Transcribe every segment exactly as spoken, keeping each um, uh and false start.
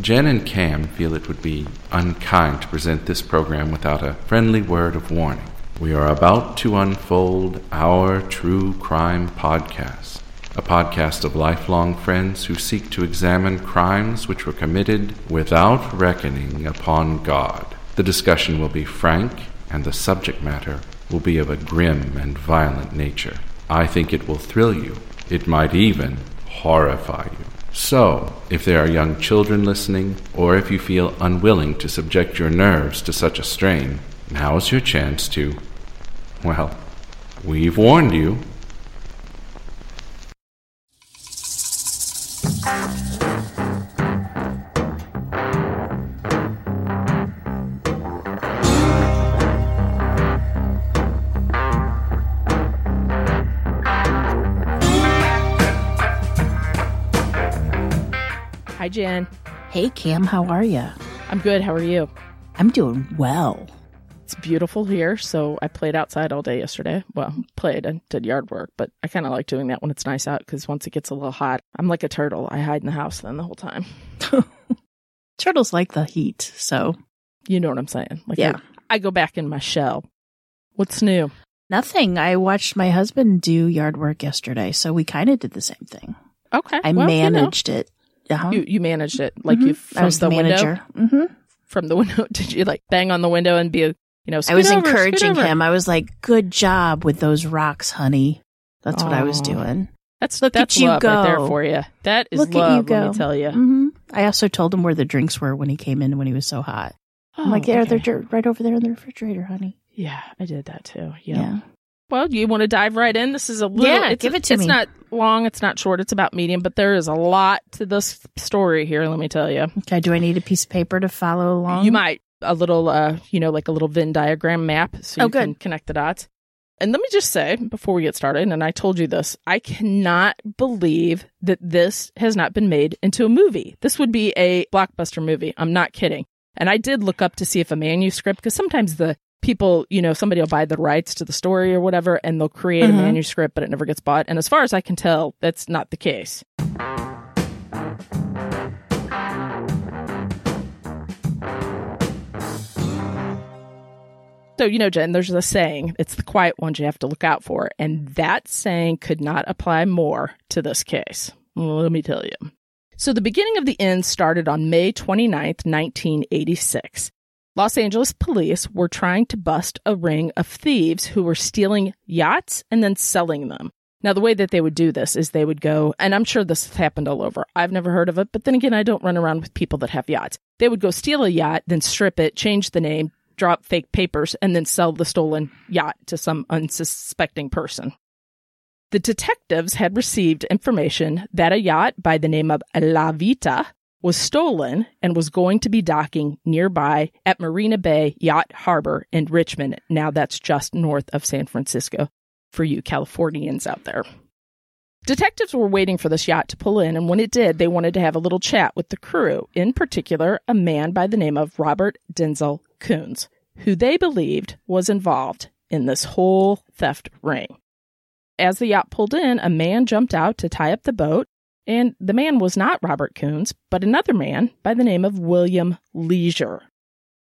Jen and Cam feel it would be unkind to present this program without a friendly word of warning. We are about to unfold our True Crime Podcast, a podcast of lifelong friends who seek to examine crimes which were committed without reckoning upon God. The discussion will be frank, and the subject matter will be of a grim and violent nature. I think it will thrill you. It might even horrify you. So, if there are young children listening, or if you feel unwilling to subject your nerves to such a strain, now is your chance to, well, we've warned you. Hi, Jen. Hey, Cam. How are you? I'm good. How are you? I'm doing well. It's beautiful here, so I played outside all day yesterday. Well, played and did yard work, but I kind of like doing that when it's nice out because once it gets a little hot, I'm like a turtle. I hide in the house then the whole time. Turtles like the heat, so. You know what I'm saying. Like yeah. I, I go back in my shell. What's new? Nothing. I watched my husband do yard work yesterday, so we kind of did the same thing. Okay. I well, managed you know. it. Uh-huh. You you managed it like mm-hmm. you from I was the, the manager. Window mm-hmm. from the window. Did you like bang on the window and be you know? I was over, encouraging him. I was like, "Good job with those rocks, honey." That's Aww. What I was doing. That's look that's at you love go. Right there for you. That is look love. At you go. Let me tell you. Mm-hmm. I also told him where the drinks were when he came in when he was so hot. Oh, I'm like, "Yeah, okay. They're right over there in the refrigerator, honey." Yeah, I did that too. Yeah. yeah. Well, you want to dive right in? This is a little... Yeah, give it to it's me. It's not long, it's not short, it's about medium, but there is a lot to this story here, let me tell you. Okay, do I need a piece of paper to follow along? You might. A little, uh, you know, like a little Venn diagram map so you oh, can connect the dots. And let me just say, before we get started, and I told you this, I cannot believe that this has not been made into a movie. This would be a blockbuster movie. I'm not kidding. And I did look up to see if a manuscript, because sometimes the... people, you know, somebody will buy the rights to the story or whatever, and they'll create mm-hmm. a manuscript, but it never gets bought. And as far as I can tell, that's not the case. So, you know, Jen, there's a saying, it's the quiet ones you have to look out for. And that saying could not apply more to this case. Let me tell you. So the beginning of the end started on May twenty-ninth, nineteen eighty-six. Los Angeles police were trying to bust a ring of thieves who were stealing yachts and then selling them. Now, the way that they would do this is they would go, and I'm sure this has happened all over. I've never heard of it, but then again, I don't run around with people that have yachts. They would go steal a yacht, then strip it, change the name, drop fake papers, and then sell the stolen yacht to some unsuspecting person. The detectives had received information that a yacht by the name of La Vita was stolen and was going to be docking nearby at Marina Bay Yacht Harbor in Richmond. Now that's just north of San Francisco for you Californians out there. Detectives were waiting for this yacht to pull in, and when it did, they wanted to have a little chat with the crew, in particular, a man by the name of Robert Denzel Kuhns, who they believed was involved in this whole theft ring. As the yacht pulled in, a man jumped out to tie up the boat, and the man was not Robert Kuhns, but another man by the name of William Leisure,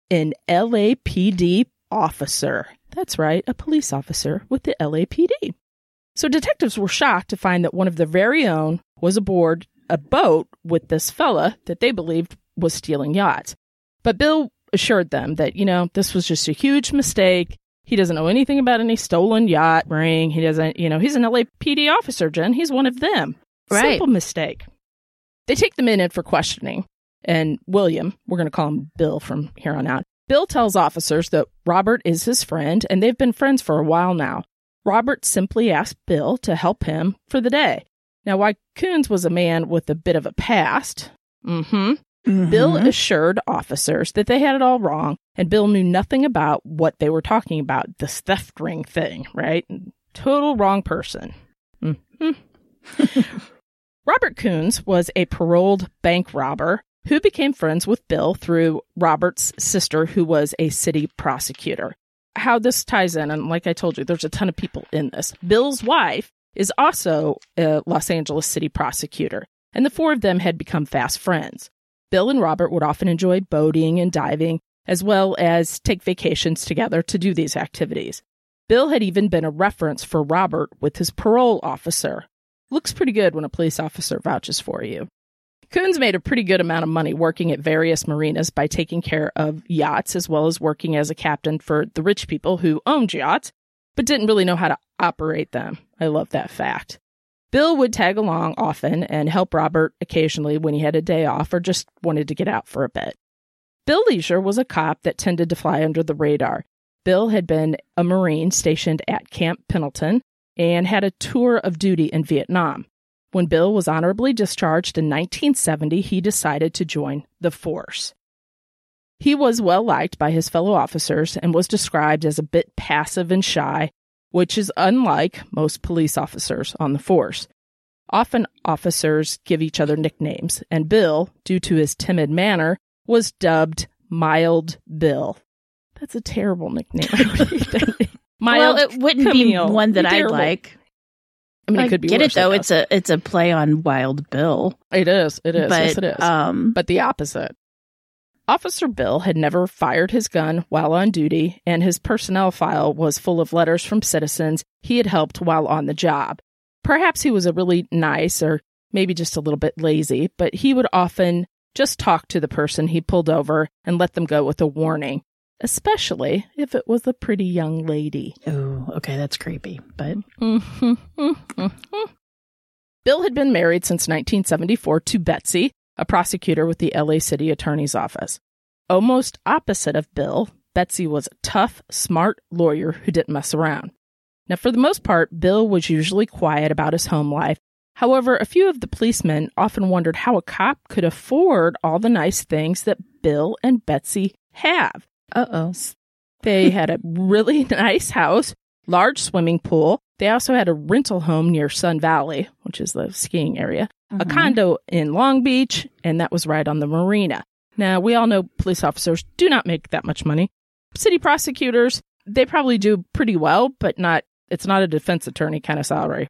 an L A P D officer. That's right, a police officer with the L A P D. So detectives were shocked to find that one of their very own was aboard a boat with this fella that they believed was stealing yachts. But Bill assured them that, you know, this was just a huge mistake. He doesn't know anything about any stolen yacht ring. He doesn't, you know, he's an L A P D officer, Jen. He's one of them. Right. Simple mistake. They take the men in for questioning. And William, we're going to call him Bill from here on out. Bill tells officers that Robert is his friend, and they've been friends for a while now. Robert simply asked Bill to help him for the day. Now, while Kuhns was a man with a bit of a past, mm-hmm, mm-hmm. Bill assured officers that they had it all wrong, and Bill knew nothing about what they were talking about, this theft ring thing, right? Total wrong person. Mm-hmm. Robert Kuhns was a paroled bank robber who became friends with Bill through Robert's sister, who was a city prosecutor. How this ties in, and like I told you, there's a ton of people in this. Bill's wife is also a Los Angeles city prosecutor, and the four of them had become fast friends. Bill and Robert would often enjoy boating and diving, as well as take vacations together to do these activities. Bill had even been a reference for Robert with his parole officer. Looks pretty good when a police officer vouches for you. Kuhns made a pretty good amount of money working at various marinas by taking care of yachts, as well as working as a captain for the rich people who owned yachts, but didn't really know how to operate them. I love that fact. Bill would tag along often and help Robert occasionally when he had a day off or just wanted to get out for a bit. Bill Leisure was a cop that tended to fly under the radar. Bill had been a Marine stationed at Camp Pendleton and had a tour of duty in Vietnam. When Bill was honorably discharged in nineteen seventy, he decided to join the force. He was well liked by his fellow officers and was described as a bit passive and shy, which is unlike most police officers on the force. Often officers give each other nicknames, and Bill, due to his timid manner, was dubbed Mild Bill. That's a terrible nickname. Mild, well, it wouldn't Camille. Be one that I'd like. I mean, I it could be get worse, it though. It's a it's a play on Wild Bill. It is. It is. But, yes, it is. Um, but the opposite. Officer Bill had never fired his gun while on duty, and his personnel file was full of letters from citizens he had helped while on the job. Perhaps he was a really nice, or maybe just a little bit lazy, but he would often just talk to the person he pulled over and let them go with a warning, especially if it was a pretty young lady. Oh, okay, that's creepy, but... Mm-hmm, mm-hmm, mm-hmm. Bill had been married since nineteen seventy-four to Betsy, a prosecutor with the L A City Attorney's Office. Almost opposite of Bill, Betsy was a tough, smart lawyer who didn't mess around. Now, for the most part, Bill was usually quiet about his home life. However, a few of the policemen often wondered how a cop could afford all the nice things that Bill and Betsy have. Uh-oh. They had a really nice house, large swimming pool. They also had a rental home near Sun Valley, which is the skiing area, mm-hmm. a condo in Long Beach, and that was right on the marina. Now, we all know police officers do not make that much money. City prosecutors, they probably do pretty well, but not. It's not a defense attorney kind of salary.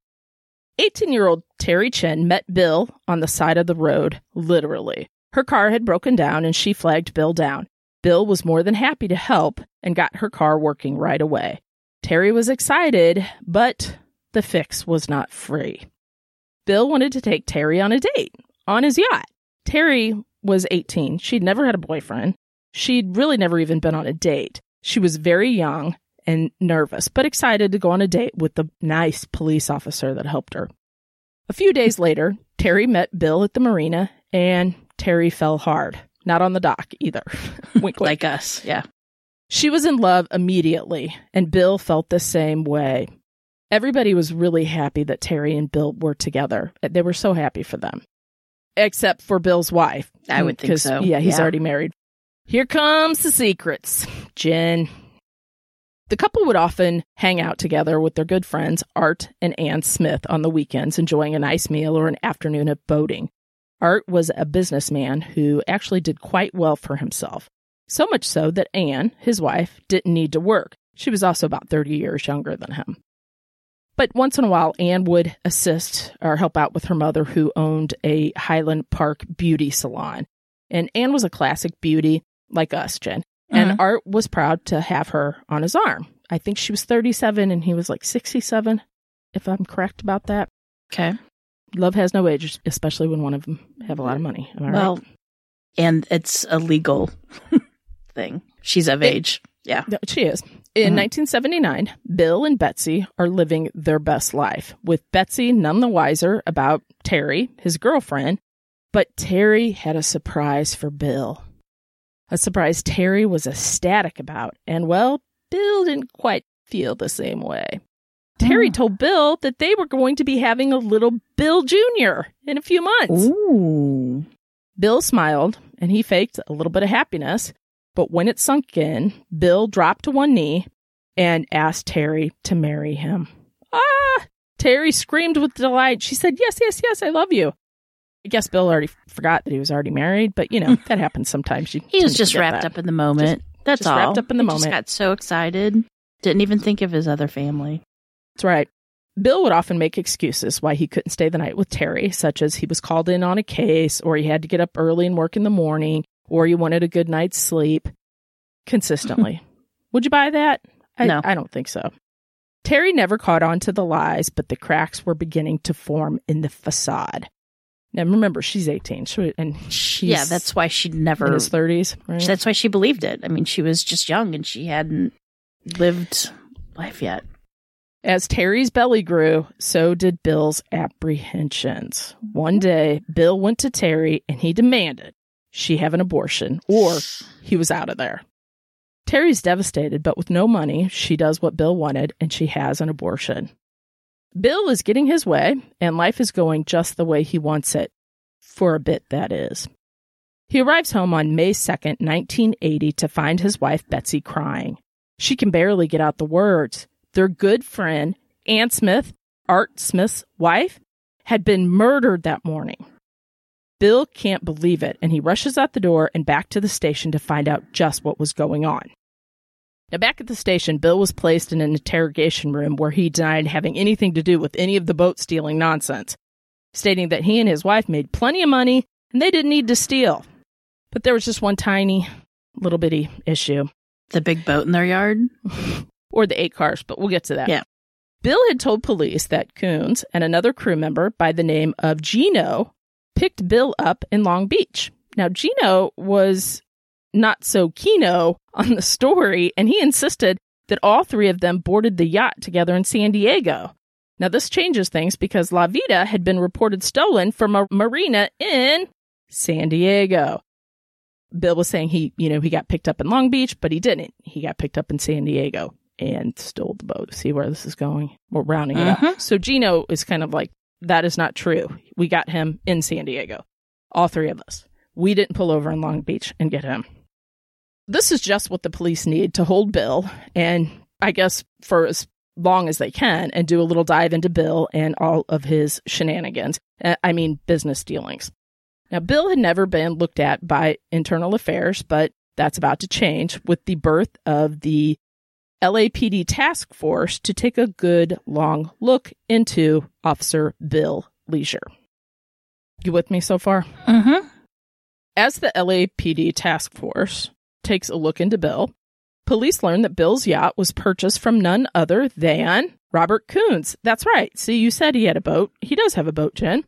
eighteen-year-old Terry Chen met Bill on the side of the road, literally. Her car had broken down, and she flagged Bill down. Bill was more than happy to help and got her car working right away. Terry was excited, but the fix was not free. Bill wanted to take Terry on a date on his yacht. Terry was eighteen. She'd never had a boyfriend. She'd really never even been on a date. She was very young and nervous, but excited to go on a date with the nice police officer that helped her. A few days later, Terry met Bill at the marina, and Terry fell hard. Not on the dock either. Wink, wink. Like us, yeah. She was in love immediately, and Bill felt the same way. Everybody was really happy that Terry and Bill were together. They were so happy for them. Except for Bill's wife. I would think so. Yeah, he's yeah. already married. Here comes the secrets, Jen. The couple would often hang out together with their good friends, Art and Ann Smith, on the weekends, enjoying a nice meal or an afternoon of boating. Art was a businessman who actually did quite well for himself. So much so that Anne, his wife, didn't need to work. She was also about thirty years younger than him. But once in a while, Anne would assist or help out with her mother, who owned a Highland Park beauty salon. And Anne was a classic beauty, like us, Jen. And uh-huh. Art was proud to have her on his arm. I think she was thirty-seven and he was like sixty-seven, if I'm correct about that. Okay. love has no age, especially when one of them have a lot of money. Am I well, right? And it's a legal thing. She's of it, age. Yeah. She is. In mm-hmm. nineteen seventy-nine, Bill and Betsy are living their best life, with Betsy none the wiser about Terry, his girlfriend. But Terry had a surprise for Bill. A surprise Terry was ecstatic about. And, well, Bill didn't quite feel the same way. Terry mm. told Bill that they were going to be having a little Bill Junior in a few months. Ooh. Bill smiled, and he faked a little bit of happiness. But when it sunk in, Bill dropped to one knee and asked Terry to marry him. Ah! Terry screamed with delight. She said, yes, yes, yes, I love you. I guess Bill already forgot that he was already married, but, you know, that happens sometimes. You he was just wrapped that. up in the moment. Just, That's just all. Just wrapped up in the he moment. Just got so excited. Didn't even think of his other family. That's right. Bill would often make excuses why he couldn't stay the night with Terry, such as he was called in on a case, or he had to get up early and work in the morning, or you wanted a good night's sleep consistently. Would you buy that? I, no. I don't think so. Terry never caught on to the lies, but the cracks were beginning to form in the facade. Now, remember, she's eighteen. She, and she's yeah, that's why she never... in his thirties, right? That's why she believed it. I mean, she was just young and she hadn't lived life yet. As Terry's belly grew, so did Bill's apprehensions. One day, Bill went to Terry and he demanded she have an abortion, or he was out of there. Terry's devastated, but with no money, she does what Bill wanted, and she has an abortion. Bill is getting his way, and life is going just the way he wants it. For a bit, that is. He arrives home on May second, nineteen eighty, to find his wife, Betsy, crying. She can barely get out the words. Their good friend, Ann Smith, Art Smith's wife, had been murdered that morning. Bill can't believe it, and he rushes out the door and back to the station to find out just what was going on. Now, back at the station, Bill was placed in an interrogation room where he denied having anything to do with any of the boat stealing nonsense, stating that he and his wife made plenty of money and they didn't need to steal. But there was just one tiny, little bitty issue. The big boat in their yard? Or the eight cars, but we'll get to that. Yeah. Bill had told police that Kuhns and another crew member by the name of Gino picked Bill up in Long Beach. Now, Gino was not so keen-o on the story, and he insisted that all three of them boarded the yacht together in San Diego. Now, this changes things because La Vita had been reported stolen from a marina in San Diego. Bill was saying he, you know, he got picked up in Long Beach, but he didn't. He got picked up in San Diego and stole the boat. See where this is going? We're rounding it uh-huh. up. So Gino is kind of like, that is not true. We got him in San Diego. All three of us. We didn't pull over in Long Beach and get him. This is just what the police need to hold Bill, and I guess for as long as they can, and do a little dive into Bill and all of his shenanigans. I mean, business dealings. Now, Bill had never been looked at by internal affairs, but that's about to change with the birth of the L A P D task force to take a good long look into Officer Bill Leisure. You with me so far? Mm-hmm. As the L A P D task force takes a look into Bill, police learn that Bill's yacht was purchased from none other than Robert Kuhns. That's right. See, you said he had a boat. He does have a boat, Jen,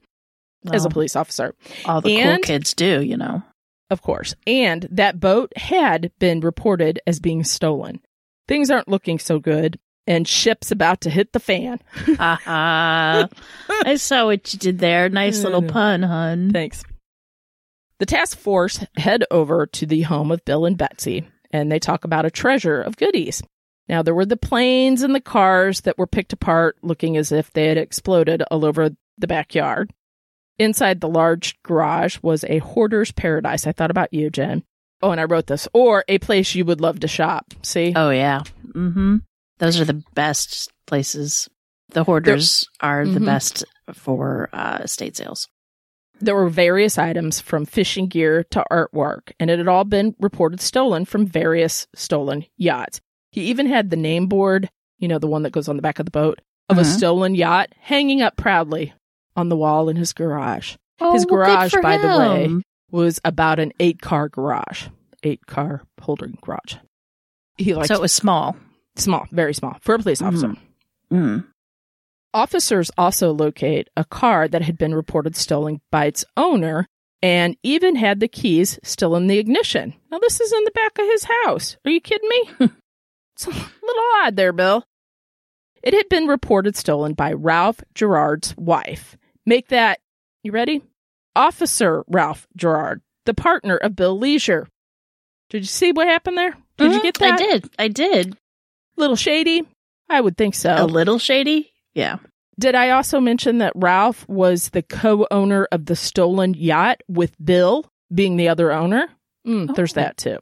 well, as a police officer. All the and, cool kids do, you know. Of course. And that boat had been reported as being stolen. Things aren't looking so good, and ship's about to hit the fan. uh-huh. I saw what you did there. Nice little pun, hun. Thanks. The task force head over to the home of Bill and Betsy, and they talk about a treasure of goodies. Now, there were the planes and the cars that were picked apart, looking as if they had exploded all over the backyard. Inside the large garage was a hoarder's paradise. I thought about you, Jen. Oh, and I wrote this. Or a place you would love to shop. See? Oh, yeah. Mm-hmm. Those are the best places. The hoarders there, are mm-hmm. the best for uh, estate sales. There were various items from fishing gear to artwork, and it had all been reported stolen from various stolen yachts. He even had the name board, you know, the one that goes on the back of the boat, of uh-huh. a stolen yacht hanging up proudly on the wall in his garage. Oh, his garage, well, good for by him. the way. was about an eight-car garage, eight-car holding garage. He liked so it was small. Small, very small, for a police officer. Mm. Mm. Officers also locate a car that had been reported stolen by its owner and even had the keys still in the ignition. Now, this is in the back of his house. Are you kidding me? It's a little odd there, Bill. It had been reported stolen by Ralph Gerard's wife. Make that, you ready? Officer Ralph Gerard, the partner of Bill Leisure. Did you see what happened there? Did mm-hmm. you get that? I did. I did. Little shady? I would think so. A little shady? Yeah. Did I also mention that Ralph was the co-owner of the stolen yacht with Bill being the other owner? Mm, oh. There's that too.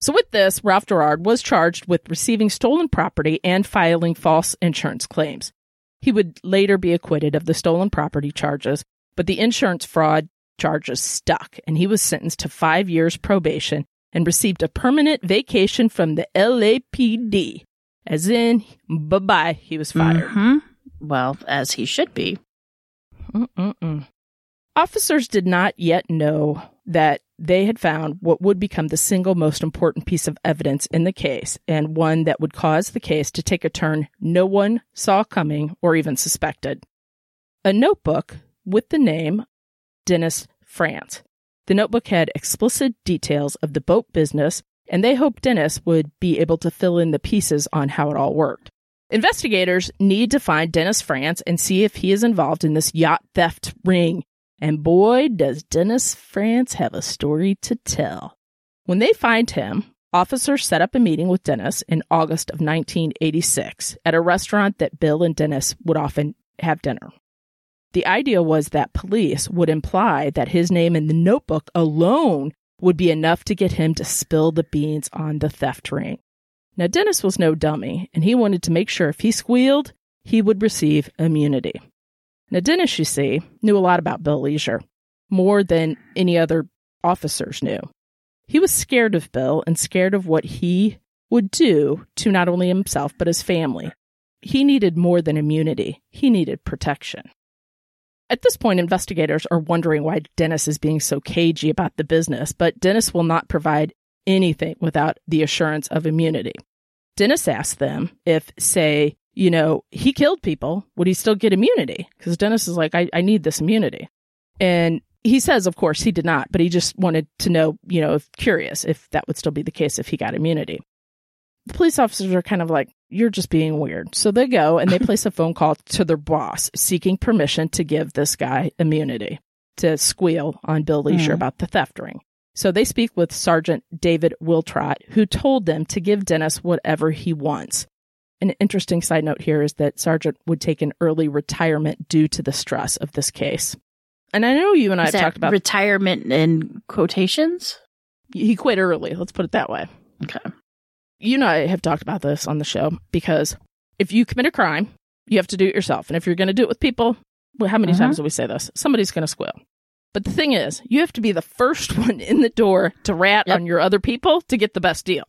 So with this, Ralph Gerard was charged with receiving stolen property and filing false insurance claims. He would later be acquitted of the stolen property charges, but the insurance fraud charges stuck, and he was sentenced to five years probation and received a permanent vacation from the L A P D. As in, bye-bye, he was fired. Mm-hmm. Well, as he should be. Mm-mm-mm. Officers did not yet know that they had found what would become the single most important piece of evidence in the case, and one that would cause the case to take a turn no one saw coming or even suspected. A notebook with the name Dennis France. The notebook had explicit details of the boat business, and they hoped Dennis would be able to fill in the pieces on how it all worked. Investigators need to find Dennis France and see if he is involved in this yacht theft ring. And boy, does Dennis France have a story to tell. When they find him, officers set up a meeting with Dennis in August of nineteen eighty-six at a restaurant that Bill and Dennis would often have dinner. The idea was that police would imply that his name in the notebook alone would be enough to get him to spill the beans on the theft ring. Now, Dennis was no dummy, and he wanted to make sure if he squealed, he would receive immunity. Now, Dennis, you see, knew a lot about Bill Leisure, more than any other officers knew. He was scared of Bill and scared of what he would do to not only himself, but his family. He needed more than immunity. He needed protection. At this point, investigators are wondering why Dennis is being so cagey about the business, but Dennis will not provide anything without the assurance of immunity. Dennis asks them if, say, you know, he killed people, would he still get immunity? Because Dennis is like, I, I need this immunity. And he says, of course, he did not, but he just wanted to know, you know, if curious if that would still be the case if he got immunity. The police officers are kind of like, you're just being weird. So they go and they place a phone call to their boss seeking permission to give this guy immunity to squeal on Bill Leisure mm. about the theft ring. So they speak with Sergeant David Wiltrot, who told them to give Dennis whatever he wants. An interesting side note here is that Sergeant would take an early retirement due to the stress of this case. And I know you and I have talked about retirement in quotations. He quit early. Let's put it that way. Okay. You and I have talked about this on the show because if you commit a crime, you have to do it yourself. And if you're going to do it with people, well, how many uh-huh. times do we say this? Somebody's going to squeal. But the thing is, you have to be the first one in the door to rat yep. on your other people to get the best deal.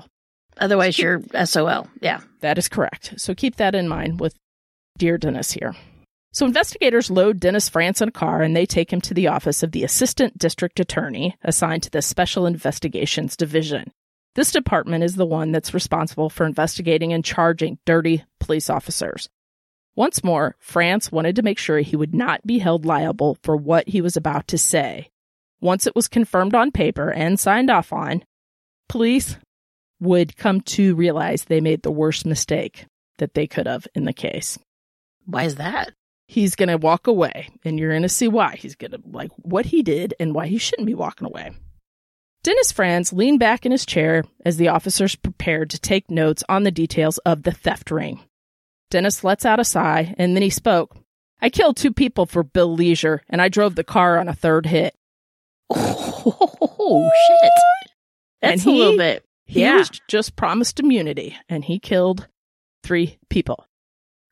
Otherwise, keep, you're S O L. Yeah. That is correct. So keep that in mind with dear Dennis here. So investigators load Dennis France in a car and they take him to the office of the assistant district attorney assigned to the Special Investigations Division. This department is the one that's responsible for investigating and charging dirty police officers. Once more, France wanted to make sure he would not be held liable for what he was about to say. Once it was confirmed on paper and signed off on, police would come to realize they made the worst mistake that they could have in the case. Why is that? He's going to walk away, and you're going to see why. He's going to, like, what he did and why he shouldn't be walking away. Dennis Franz leaned back in his chair as the officers prepared to take notes on the details of the theft ring. Dennis lets out a sigh, and then he spoke. I killed two people for Bill Leisure, and I drove the car on a third hit. Oh, shit. That's he, a little bit. He yeah. was just promised immunity, and he killed three people.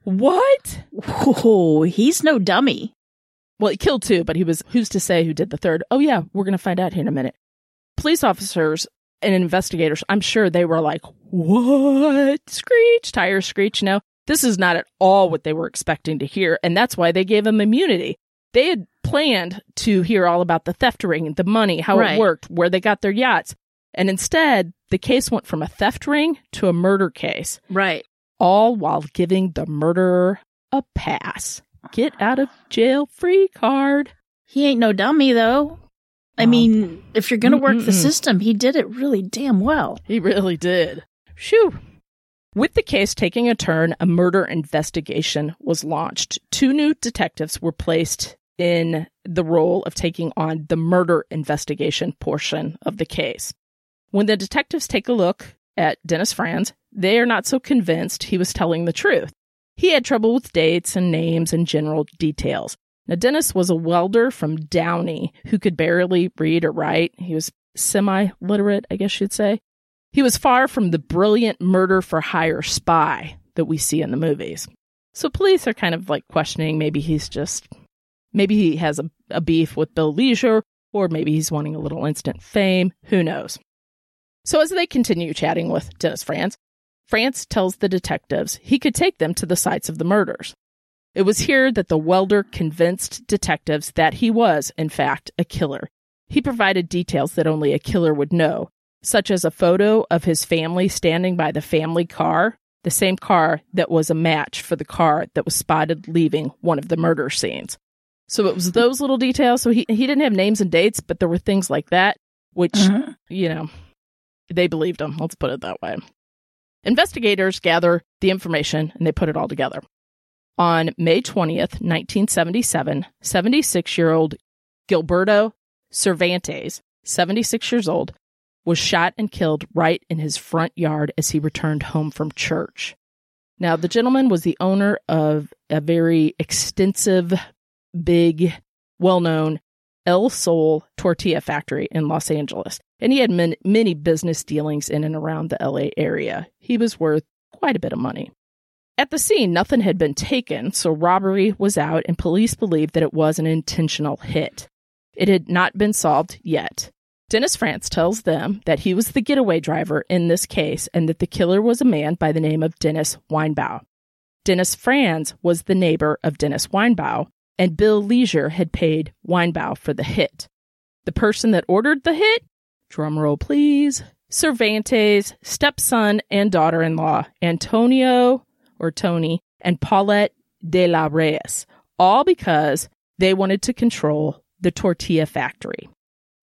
What? Whoa, he's no dummy. Well, he killed two, but he was, who's to say who did the third? Oh, yeah, we're going to find out here in a minute. Police officers and investigators, I'm sure they were like, what? Screech, tire screech. No, this is not at all what they were expecting to hear, and that's why they gave him immunity. They had planned to hear all about the theft ring, the money, how right. it worked, where they got their yachts. And instead, the case went from a theft ring to a murder case. Right. All while giving the murderer a pass. Get out of jail free card. He ain't no dummy, though. I mean, if you're going to work Mm-mm-mm. the system, he did it really damn well. He really did. Phew. With the case taking a turn, a murder investigation was launched. Two new detectives were placed in the role of taking on the murder investigation portion of the case. When the detectives take a look at Dennis Franz, they are not so convinced he was telling the truth. He had trouble with dates and names and general details. Now, Dennis was a welder from Downey who could barely read or write. He was semi-literate, I guess you'd say. He was far from the brilliant murder-for-hire spy that we see in the movies. So police are kind of like questioning, maybe he's just, maybe he has a, a beef with Bill Leisure, or maybe he's wanting a little instant fame. Who knows? So as they continue chatting with Dennis France, France tells the detectives he could take them to the sites of the murders. It was here that the welder convinced detectives that he was, in fact, a killer. He provided details that only a killer would know, such as a photo of his family standing by the family car, the same car that was a match for the car that was spotted leaving one of the murder scenes. So it was those little details. So he, he didn't have names and dates, but there were things like that, which, uh-huh. you know, they believed him. Let's put it that way. Investigators gather the information and they put it all together. On May twentieth, nineteen seventy-seven, seventy-six-year-old Gilberto Cervantes, seventy-six years old, was shot and killed right in his front yard as he returned home from church. Now, the gentleman was the owner of a very extensive, big, well-known El Sol tortilla factory in Los Angeles, and he had many, many business dealings in and around the L A area. He was worth quite a bit of money. At the scene, nothing had been taken, so robbery was out, and police believed that it was an intentional hit. It had not been solved yet. Dennis France tells them that he was the getaway driver in this case and that the killer was a man by the name of Dennis Winebaugh. Dennis Franz was the neighbor of Dennis Winebaugh, and Bill Leisure had paid Winebaugh for the hit. The person that ordered the hit, drumroll please, Cervantes' stepson and daughter-in-law, Antonio, or Tony, and Paulette de la Reyes, all because they wanted to control the tortilla factory.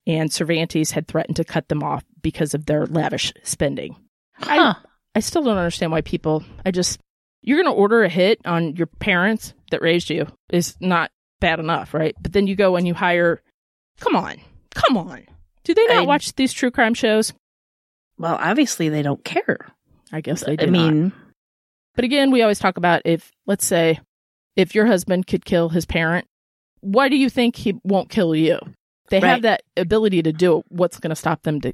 And Cervantes had threatened to cut them off because of their lavish spending. Huh. I, I still don't understand why people, I just, you're going to order a hit on your parents that raised you is not bad enough, right? But then you go and you hire, come on, come on. Do they not I, watch these true crime shows? Well, obviously they don't care. I guess they do I mean, not. But again, we always talk about if, let's say, if your husband could kill his parent, why do you think he won't kill you? They right. have that ability to do it. What's going to stop them to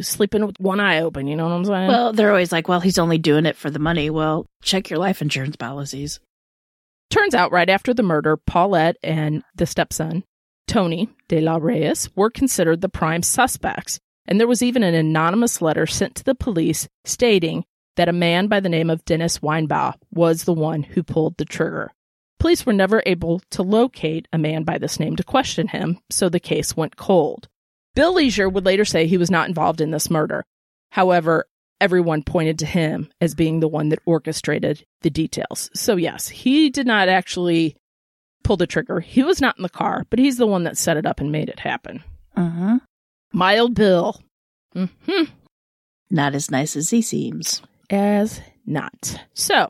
sleeping with one eye open? You know what I'm saying? Well, they're always like, well, he's only doing it for the money. Well, check your life insurance policies. Turns out right after the murder, Paulette and the stepson, Tony de la Reyes, were considered the prime suspects. And there was even an anonymous letter sent to the police stating that a man by the name of Dennis Winebaugh was the one who pulled the trigger. Police were never able to locate a man by this name to question him, so the case went cold. Bill Leisure would later say he was not involved in this murder. However, everyone pointed to him as being the one that orchestrated the details. So yes, he did not actually pull the trigger. He was not in the car, but he's the one that set it up and made it happen. Uh-huh. Mild Bill. Mm-hmm. Not as nice as he seems. As not. So,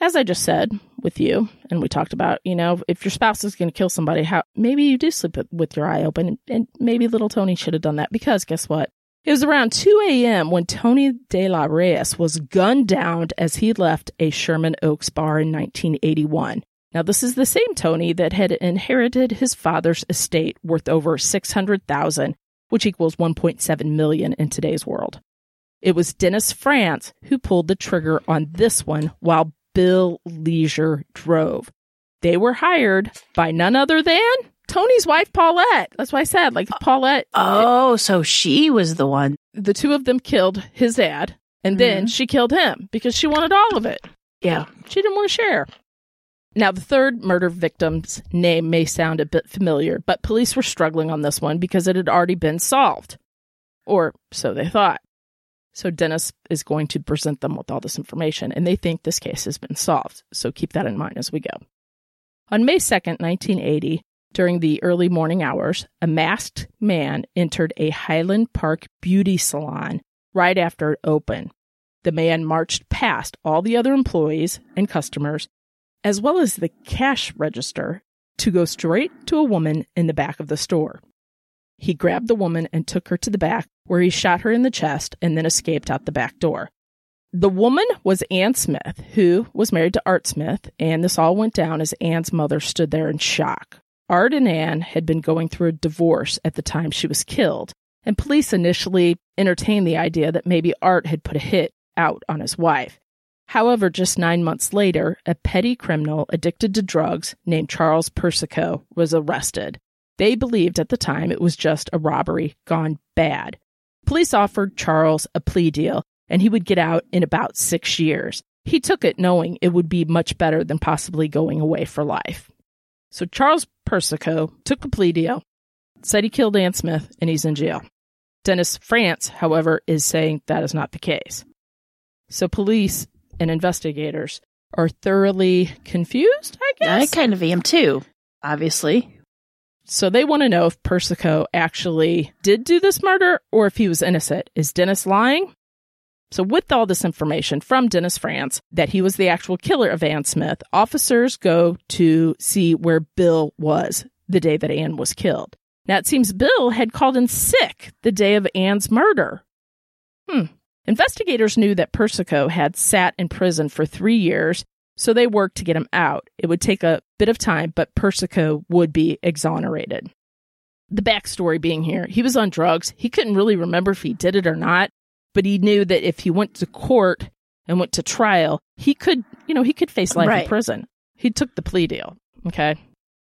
as I just said with you, and we talked about, you know, if your spouse is going to kill somebody, how maybe you do sleep with your eye open, and, and maybe little Tony should have done that, because guess what? It was around two a.m. when Tony de la Reyes was gunned down as he left a Sherman Oaks bar in nineteen eighty-one. Now, this is the same Tony that had inherited his father's estate worth over six hundred thousand dollars, which equals one point seven million dollars in today's world. It was Dennis France who pulled the trigger on this one while Bill Leisure drove. They were hired by none other than Tony's wife, Paulette. That's why I said, like, Paulette. Oh, it, so she was the one. The two of them killed his dad, and mm-hmm. then she killed him because she wanted all of it. Yeah. She didn't want to share. Now, the third murder victim's name may sound a bit familiar, but police were struggling on this one because it had already been solved. Or so they thought. So Dennis is going to present them with all this information, and they think this case has been solved. So keep that in mind as we go. On May second, nineteen eighty, during the early morning hours, a masked man entered a Highland Park beauty salon right after it opened. The man marched past all the other employees and customers, as well as the cash register, to go straight to a woman in the back of the store. He grabbed the woman and took her to the back, where he shot her in the chest and then escaped out the back door. The woman was Ann Smith, who was married to Art Smith, and this all went down as Ann's mother stood there in shock. Art and Ann had been going through a divorce at the time she was killed, and police initially entertained the idea that maybe Art had put a hit out on his wife. However, just nine months later, a petty criminal addicted to drugs named Charles Persico was arrested. They believed at the time it was just a robbery gone bad. Police offered Charles a plea deal, and he would get out in about six years. He took it knowing it would be much better than possibly going away for life. So Charles Persico took a plea deal, said he killed Ann Smith, and he's in jail. Dennis France, however, is saying that is not the case. So police and investigators are thoroughly confused, I guess. I kind of am too, obviously. So they want to know if Persico actually did do this murder or if he was innocent. Is Dennis lying? So with all this information from Dennis France that he was the actual killer of Ann Smith, officers go to see where Bill was the day that Ann was killed. Now, it seems Bill had called in sick the day of Ann's murder. Hmm. Investigators knew that Persico had sat in prison for three years, so they worked to get him out. It would take a bit of time, but Persico would be exonerated. The backstory being here, he was on drugs. He couldn't really remember if he did it or not, but he knew that if he went to court and went to trial, he could, you know, he could face life right. in prison. He took the plea deal, okay?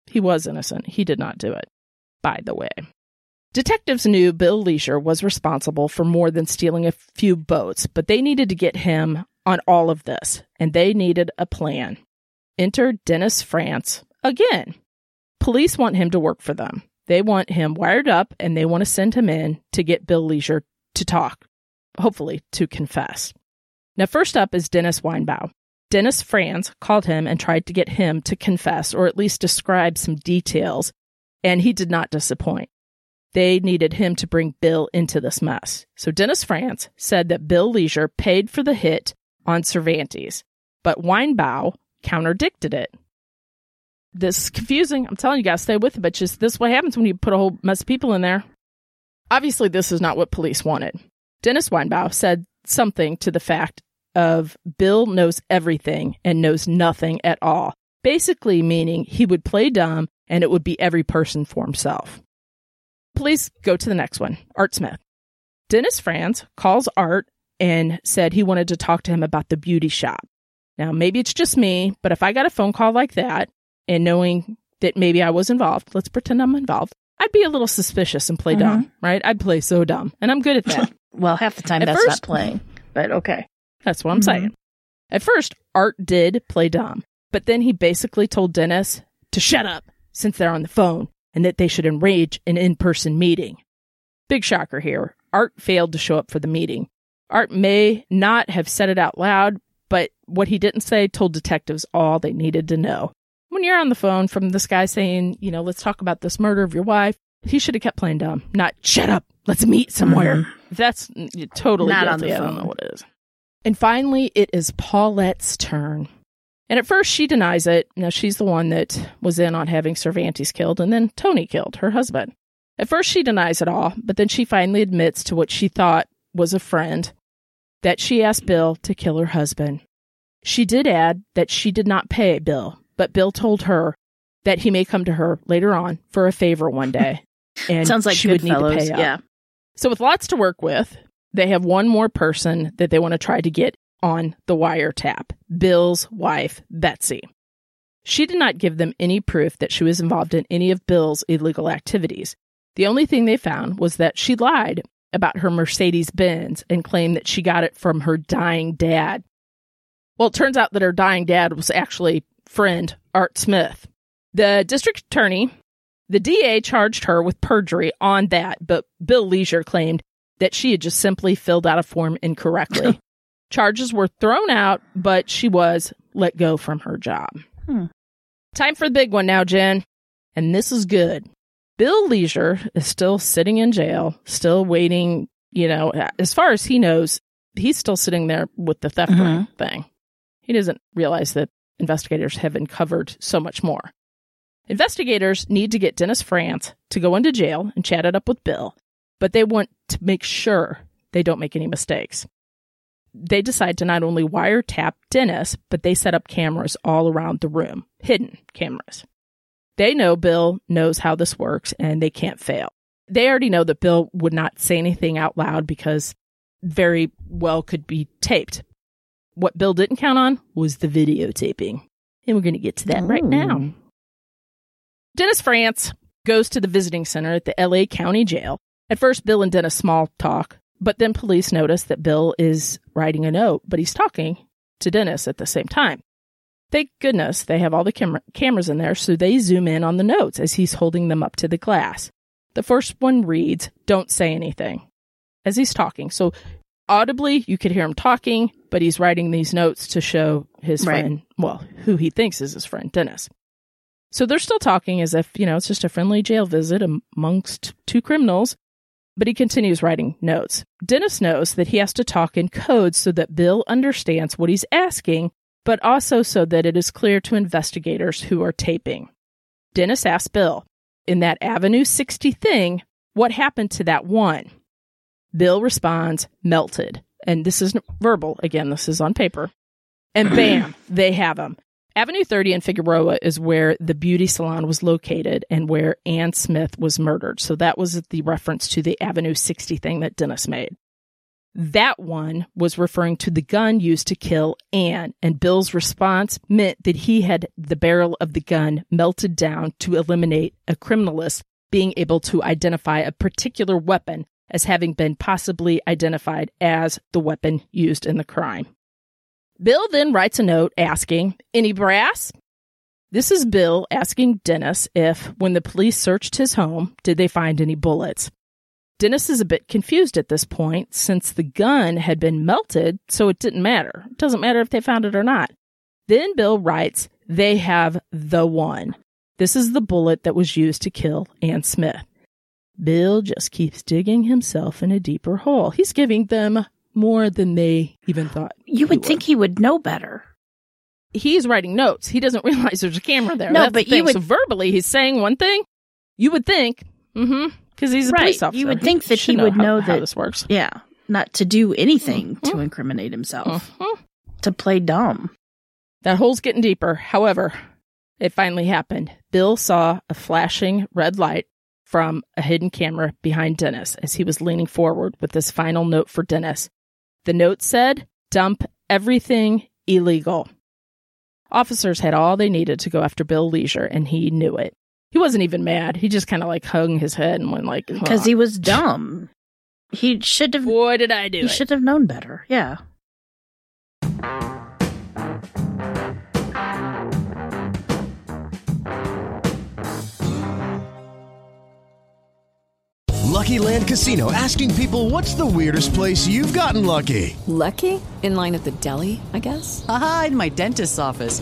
He was innocent. He did not do it, by the way. Detectives knew Bill Leisure was responsible for more than stealing a few boats, but they needed to get him on all of this, and they needed a plan. Enter Dennis France again. Police want him to work for them. They want him wired up, and they want to send him in to get Bill Leisure to talk, hopefully to confess. Now, first up is Dennis Winebaugh. Dennis France called him and tried to get him to confess, or at least describe some details, and he did not disappoint. They needed him to bring Bill into this mess. So Dennis France said that Bill Leisure paid for the hit on Cervantes, but Winebaugh counterdicted it. This is confusing. I'm telling you guys, stay with it, but just this is what happens when you put a whole mess of people in there. Obviously, this is not what police wanted. Dennis Winebaugh said something to the fact of Bill knows everything and knows nothing at all, basically meaning he would play dumb and it would be every person for himself. Please go to the next one, Art Smith. Dennis France calls Art and said he wanted to talk to him about the beauty shop. Now, maybe it's just me, but if I got a phone call like that, and knowing that maybe I was involved, let's pretend I'm involved, I'd be a little suspicious and play mm-hmm. dumb, right? I'd play so dumb, and I'm good at that. Well, half the time at that's first, not playing, but okay. That's what I'm mm-hmm. saying. At first, Art did play dumb, but then he basically told Dennis to shut up since they're on the phone, and that they should arrange an in-person meeting. Big shocker here. Art failed to show up for the meeting. Art may not have said it out loud, but what he didn't say told detectives all they needed to know. When you're on the phone from this guy saying, you know, let's talk about this murder of your wife, he should have kept playing dumb. Not, shut up, let's meet somewhere. Mm-hmm. That's totally not guilty. On the phone. I don't know what it is. And finally, it is Paulette's turn. And at first, she denies it. Now, she's the one that was in on having Cervantes killed and then Tony killed, her husband. At first, she denies it all, but then she finally admits to what she thought was a friend, that she asked Bill to kill her husband. She did add that she did not pay Bill, but Bill told her that he may come to her later on for a favor one day. And sounds like she would need to pay up. Yeah. So with lots to work with, they have one more person that they want to try to get on the wiretap, Bill's wife, Betsy. She did not give them any proof that she was involved in any of Bill's illegal activities. The only thing they found was that she lied about her Mercedes-Benz and claimed that she got it from her dying dad. Well, it turns out that her dying dad was actually friend Art Smith. The district attorney, the D A, charged her with perjury on that, but Bill Leisure claimed that she had just simply filled out a form incorrectly. Charges were thrown out, but she was let go from her job. Hmm. Time for the big one now, Jen. And this is good. Bill Leisure is still sitting in jail, still waiting. You know, as far as he knows, he's still sitting there with the theft mm-hmm. ring thing. He doesn't realize that investigators have uncovered so much more. Investigators need to get Dennis France to go into jail and chat it up with Bill, but they want to make sure they don't make any mistakes. They decide to not only wiretap Dennis, but they set up cameras all around the room, hidden cameras. They know Bill knows how this works and they can't fail. They already know that Bill would not say anything out loud because very well could be taped. What Bill didn't count on was the videotaping. And we're going to get to that Ooh. right now. Dennis France goes to the visiting center at the L A County Jail. At first, Bill and Dennis small talk, but then police notice that Bill is writing a note, but he's talking to Dennis at the same time. Thank goodness they have all the cam- cameras in there, so they zoom in on the notes as he's holding them up to the glass. The first one reads, "Don't say anything," as he's talking. So audibly, you could hear him talking, but he's writing these notes to show his right. friend, well, who he thinks is his friend, Dennis. So they're still talking as if, you know, it's just a friendly jail visit amongst two criminals, but he continues writing notes. Dennis knows that he has to talk in code so that Bill understands what he's asking, but also so that it is clear to investigators who are taping. Dennis asks Bill, "In that Avenue sixty thing, what happened to that one?" Bill responds, "Melted." And this isn't verbal. Again, this is on paper. And bam, they have him. Avenue thirty in Figueroa is where the beauty salon was located and where Ann Smith was murdered. So that was the reference to the Avenue sixty thing that Dennis made. That one was referring to the gun used to kill Ann, and Bill's response meant that he had the barrel of the gun melted down to eliminate a criminalist being able to identify a particular weapon as having been possibly identified as the weapon used in the crime. Bill then writes a note asking, "Any brass?" This is Bill asking Dennis if, when the police searched his home, did they find any bullets. Dennis is a bit confused at this point, since the gun had been melted, so it didn't matter. It doesn't matter if they found it or not. Then Bill writes, "They have the one." This is the bullet that was used to kill Ann Smith. Bill just keeps digging himself in a deeper hole. He's giving them more than they even thought. You would think he would know better. He's writing notes. He doesn't realize there's a camera there. No, but you would... So verbally, he's saying one thing. You would think, mm-hmm. Because he's a right. police officer. You would think he that he know would how, know that how this works. Yeah, not to do anything mm-hmm. to incriminate himself, mm-hmm. to play dumb. That hole's getting deeper. However, it finally happened. Bill saw a flashing red light from a hidden camera behind Dennis as he was leaning forward with this final note for Dennis. The note said, "Dump everything illegal." Officers had all they needed to go after Bill Leisure, and he knew it. He wasn't even mad. He just kind of like hung his head and went like... Because huh. he was dumb. He should have... Boy, did I do He it. should have known better. Yeah. Lucky Land Casino, asking people, what's the weirdest place you've gotten lucky? Lucky? In line at the deli, I guess? Aha, in my dentist's office.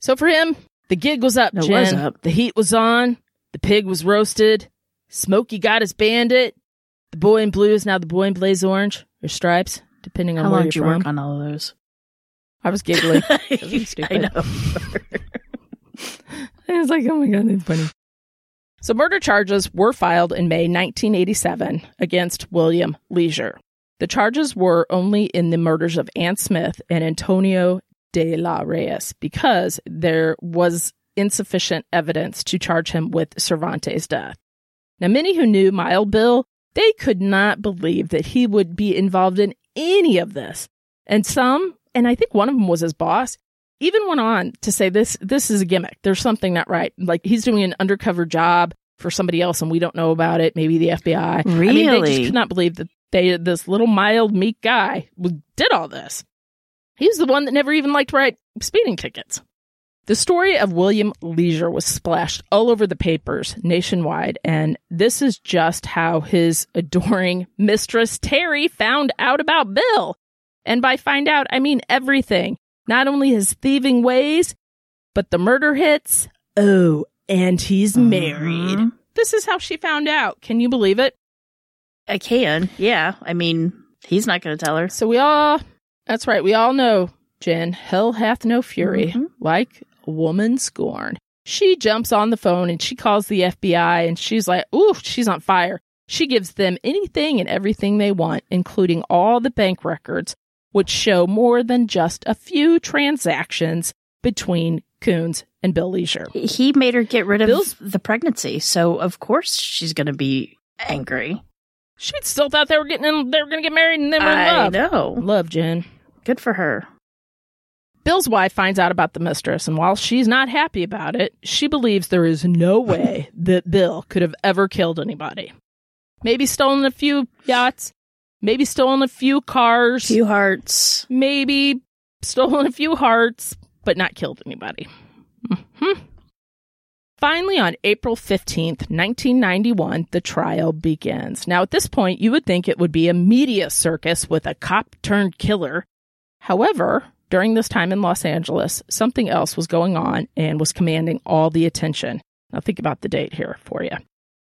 So for him, the gig was up, Jen. It was up. The heat was on. The pig was roasted. Smokey got his bandit. The boy in blue is now the boy in blaze orange, or stripes, depending on How where you're from. How long did you work on all of those? I was giggling. It was stupid. I know. I was like, oh my God, that's funny. So murder charges were filed in May nineteen eighty-seven against William Leisure. The charges were only in the murders of Ann Smith and Antonio de la Reyes because there was insufficient evidence to charge him with Cervantes' death. Now, many who knew Mild Bill, they could not believe that he would be involved in any of this. And some, and I think one of them was his boss, even went on to say this, this is a gimmick. There's something not right. Like, he's doing an undercover job for somebody else and we don't know about it. Maybe the F B I. Really? I mean, they just could not believe that they, this little mild, meek guy did all this. He was the one that never even liked to write speeding tickets. The story of William Leisure was splashed all over the papers nationwide, and this is just how his adoring mistress Terry found out about Bill. And by find out, I mean everything. Not only his thieving ways, but the murder hits. Oh, and he's mm-hmm. married. This is how she found out. Can you believe it? I can, yeah. I mean, he's not going to tell her. So we all, that's right, we all know, Jen, hell hath no fury, mm-hmm. like woman scorn. She jumps on the phone and she calls the F B I and she's like, ooh, she's on fire. She gives them anything and everything they want, including all the bank records, which show more than just a few transactions between Kuhns and Bill Leisure. He made her get rid of Bill's- the pregnancy, so of course she's going to be angry. She still thought they were getting in, they were going to get married and then we're in love. I know. Love, Jen. Good for her. Bill's wife finds out about the mistress, and while she's not happy about it, she believes there is no way that Bill could have ever killed anybody. Maybe stolen a few yachts, maybe stolen a few cars, a few hearts, maybe stolen a few hearts, but not killed anybody. Mm-hmm. Finally, on April fifteenth, nineteen ninety-one, the trial begins. Now, at this point, you would think it would be a media circus with a cop-turned-killer. However, during this time in Los Angeles, something else was going on and was commanding all the attention. Now think about the date here for you.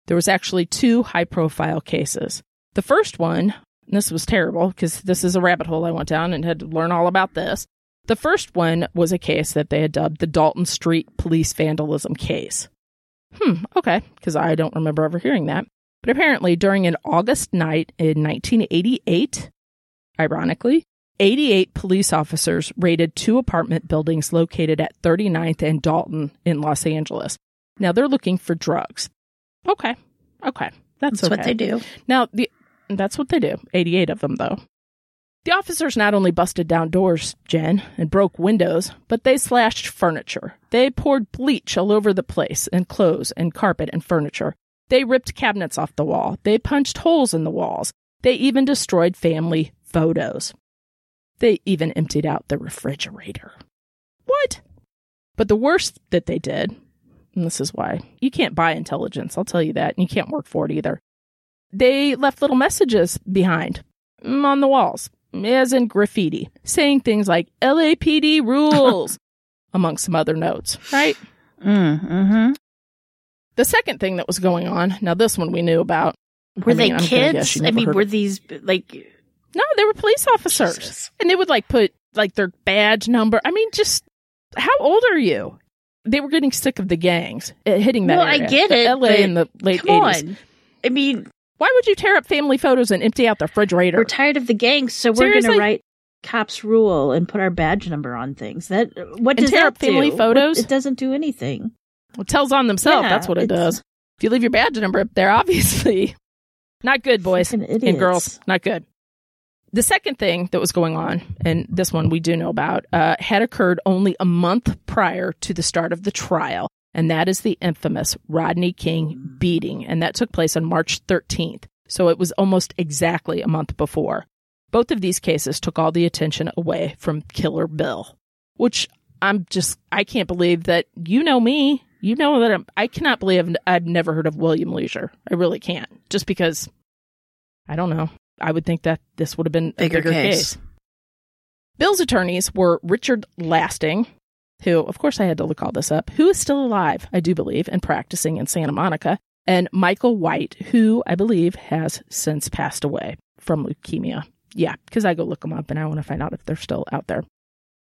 There was actually two high-profile cases. The first one, and this was terrible because this is a rabbit hole I went down and had to learn all about this. The first one was a case that they had dubbed the Dalton Street Police Vandalism Case. Hmm, okay, because I don't remember ever hearing that. But apparently during an August night in nineteen eighty-eight, ironically, eighty-eight police officers raided two apartment buildings located at thirty-ninth and Dalton in Los Angeles. Now, they're looking for drugs. Okay. Okay. That's, that's okay. what they do. Now, the, that's what they do. eighty-eight of them, though. The officers not only busted down doors, Jen, and broke windows, but they slashed furniture. They poured bleach all over the place and clothes and carpet and furniture. They ripped cabinets off the wall. They punched holes in the walls. They even destroyed family photos. They even emptied out the refrigerator. What? But the worst that they did, and this is why you can't buy intelligence, I'll tell you that, and you can't work for it either. They left little messages behind on the walls, as in graffiti, saying things like L A P D rules, among some other notes, right? Mm-hmm. The second thing that was going on, now this one we knew about. Were I they mean, kids? I mean, were these, like... No, they were police officers. Jesus. And they would like put like their badge number. I mean, just how old are you? They were getting sick of the gangs uh, hitting that well, area. Well, I get it. L A in the late come eighties. On. I mean, why would you tear up family photos and empty out the refrigerator? We're tired of the gangs, so we're going to write cops rule and put our badge number on things. That what does tear that up family do? Photos? It doesn't do anything. Well, it tells on themselves. Yeah, that's what it does. If you leave your badge number up there, obviously. Not good, boys and girls. Not good. The second thing that was going on, and this one we do know about, uh, had occurred only a month prior to the start of the trial, and that is the infamous Rodney King beating, and that took place on March thirteenth, so it was almost exactly a month before. Both of these cases took all the attention away from Killer Bill, which I'm just, I can't believe that, you know me, you know that I'm, I cannot believe I've, I've never heard of William Leisure. I really can't, just because, I don't know. I would think that this would have been a bigger, bigger case. case. Bill's attorneys were Richard Lasting, who, of course I had to look all this up, who is still alive, I do believe, and practicing in Santa Monica, and Michael White, who I believe has since passed away from leukemia. Yeah, because I go look them up and I want to find out if they're still out there.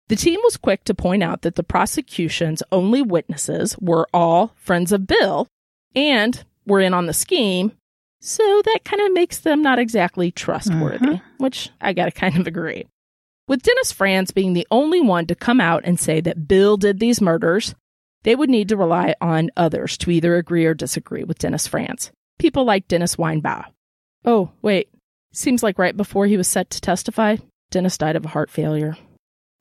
The team was quick to point out that the prosecution's only witnesses were all friends of Bill and were in on the scheme. So that kind of makes them not exactly trustworthy, uh-huh. which I got to kind of agree. With Dennis France being the only one to come out and say that Bill did these murders, they would need to rely on others to either agree or disagree with Dennis France. People like Dennis Winebaugh. Oh, wait. Seems like right before he was set to testify, Dennis died of a heart failure.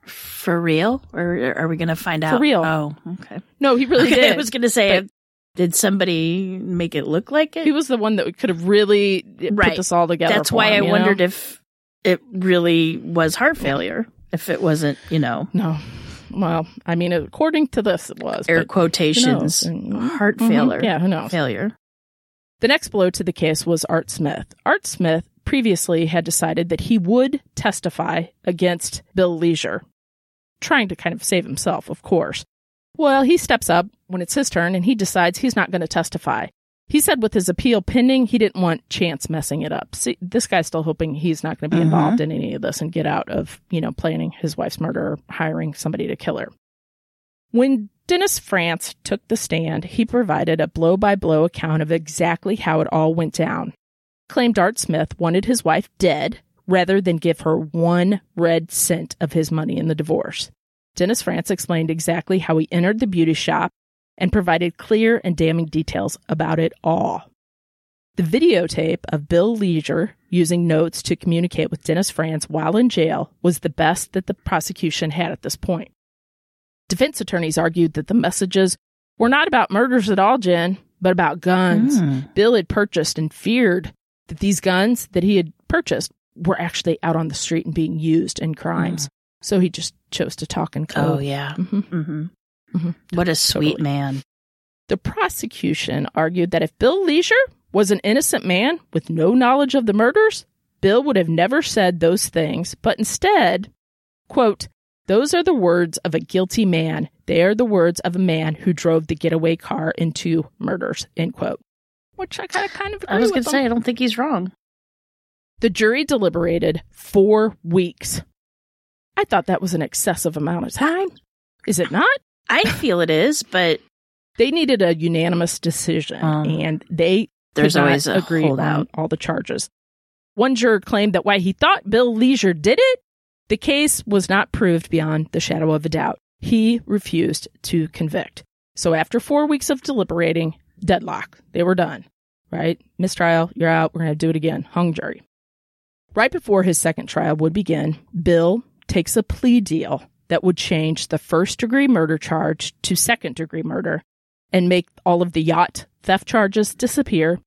For real? Or are we going to find out? For real. Oh, okay. No, he really okay, did. I was going to say, but did somebody make it look like it? He was the one that could have really right. put this all together. That's why him, I wondered know? if it really was heart failure. If it wasn't, you know. No. Well, I mean, according to this, it was. Air quotations. Heart mm-hmm. failure. Yeah, who knows? Failure. The next blow to the case was Art Smith. Art Smith previously had decided that he would testify against Bill Leisure, trying to kind of save himself, of course. Well, he steps up when it's his turn, and he decides he's not going to testify. He said with his appeal pending, he didn't want Chance messing it up. See, this guy's still hoping he's not going to be uh-huh. involved in any of this and get out of, you know, planning his wife's murder or hiring somebody to kill her. When Dennis France took the stand, he provided a blow-by-blow account of exactly how it all went down. Claimed Art Smith wanted his wife dead rather than give her one red cent of his money in the divorce. Dennis France explained exactly how he entered the beauty shop and provided clear and damning details about it all. The videotape of Bill Leisure using notes to communicate with Dennis France while in jail was the best that the prosecution had at this point. Defense attorneys argued that the messages were not about murders at all, Jen, but about guns. Mm. Bill had purchased and feared that these guns that he had purchased were actually out on the street and being used in crimes. Mm. So he just chose to talk in code. Oh, yeah. Mm-hmm. Mm-hmm. Mm-hmm. What a sweet totally. man. The prosecution argued that if Bill Leisure was an innocent man with no knowledge of the murders, Bill would have never said those things, but instead, quote, "Those are the words of a guilty man. They are the words of a man who drove the getaway car into murders," end quote. Which I kind of, kind of agree with. I was going to say, I don't think he's wrong. The jury deliberated four weeks. I thought that was an excessive amount of time. Is it not? I feel it is, but they needed a unanimous decision, um, and they there's could not always a agreed holdout. On all the charges. One juror claimed that while he thought Bill Leisure did it, the case was not proved beyond the shadow of a doubt. He refused to convict. So after four weeks of deliberating, deadlock. They were done, right? Mistrial, you're out, we're going to do it again. Hung jury. Right before his second trial would begin, Bill takes a plea deal that would change the first-degree murder charge to second-degree murder and make all of the yacht theft charges disappear.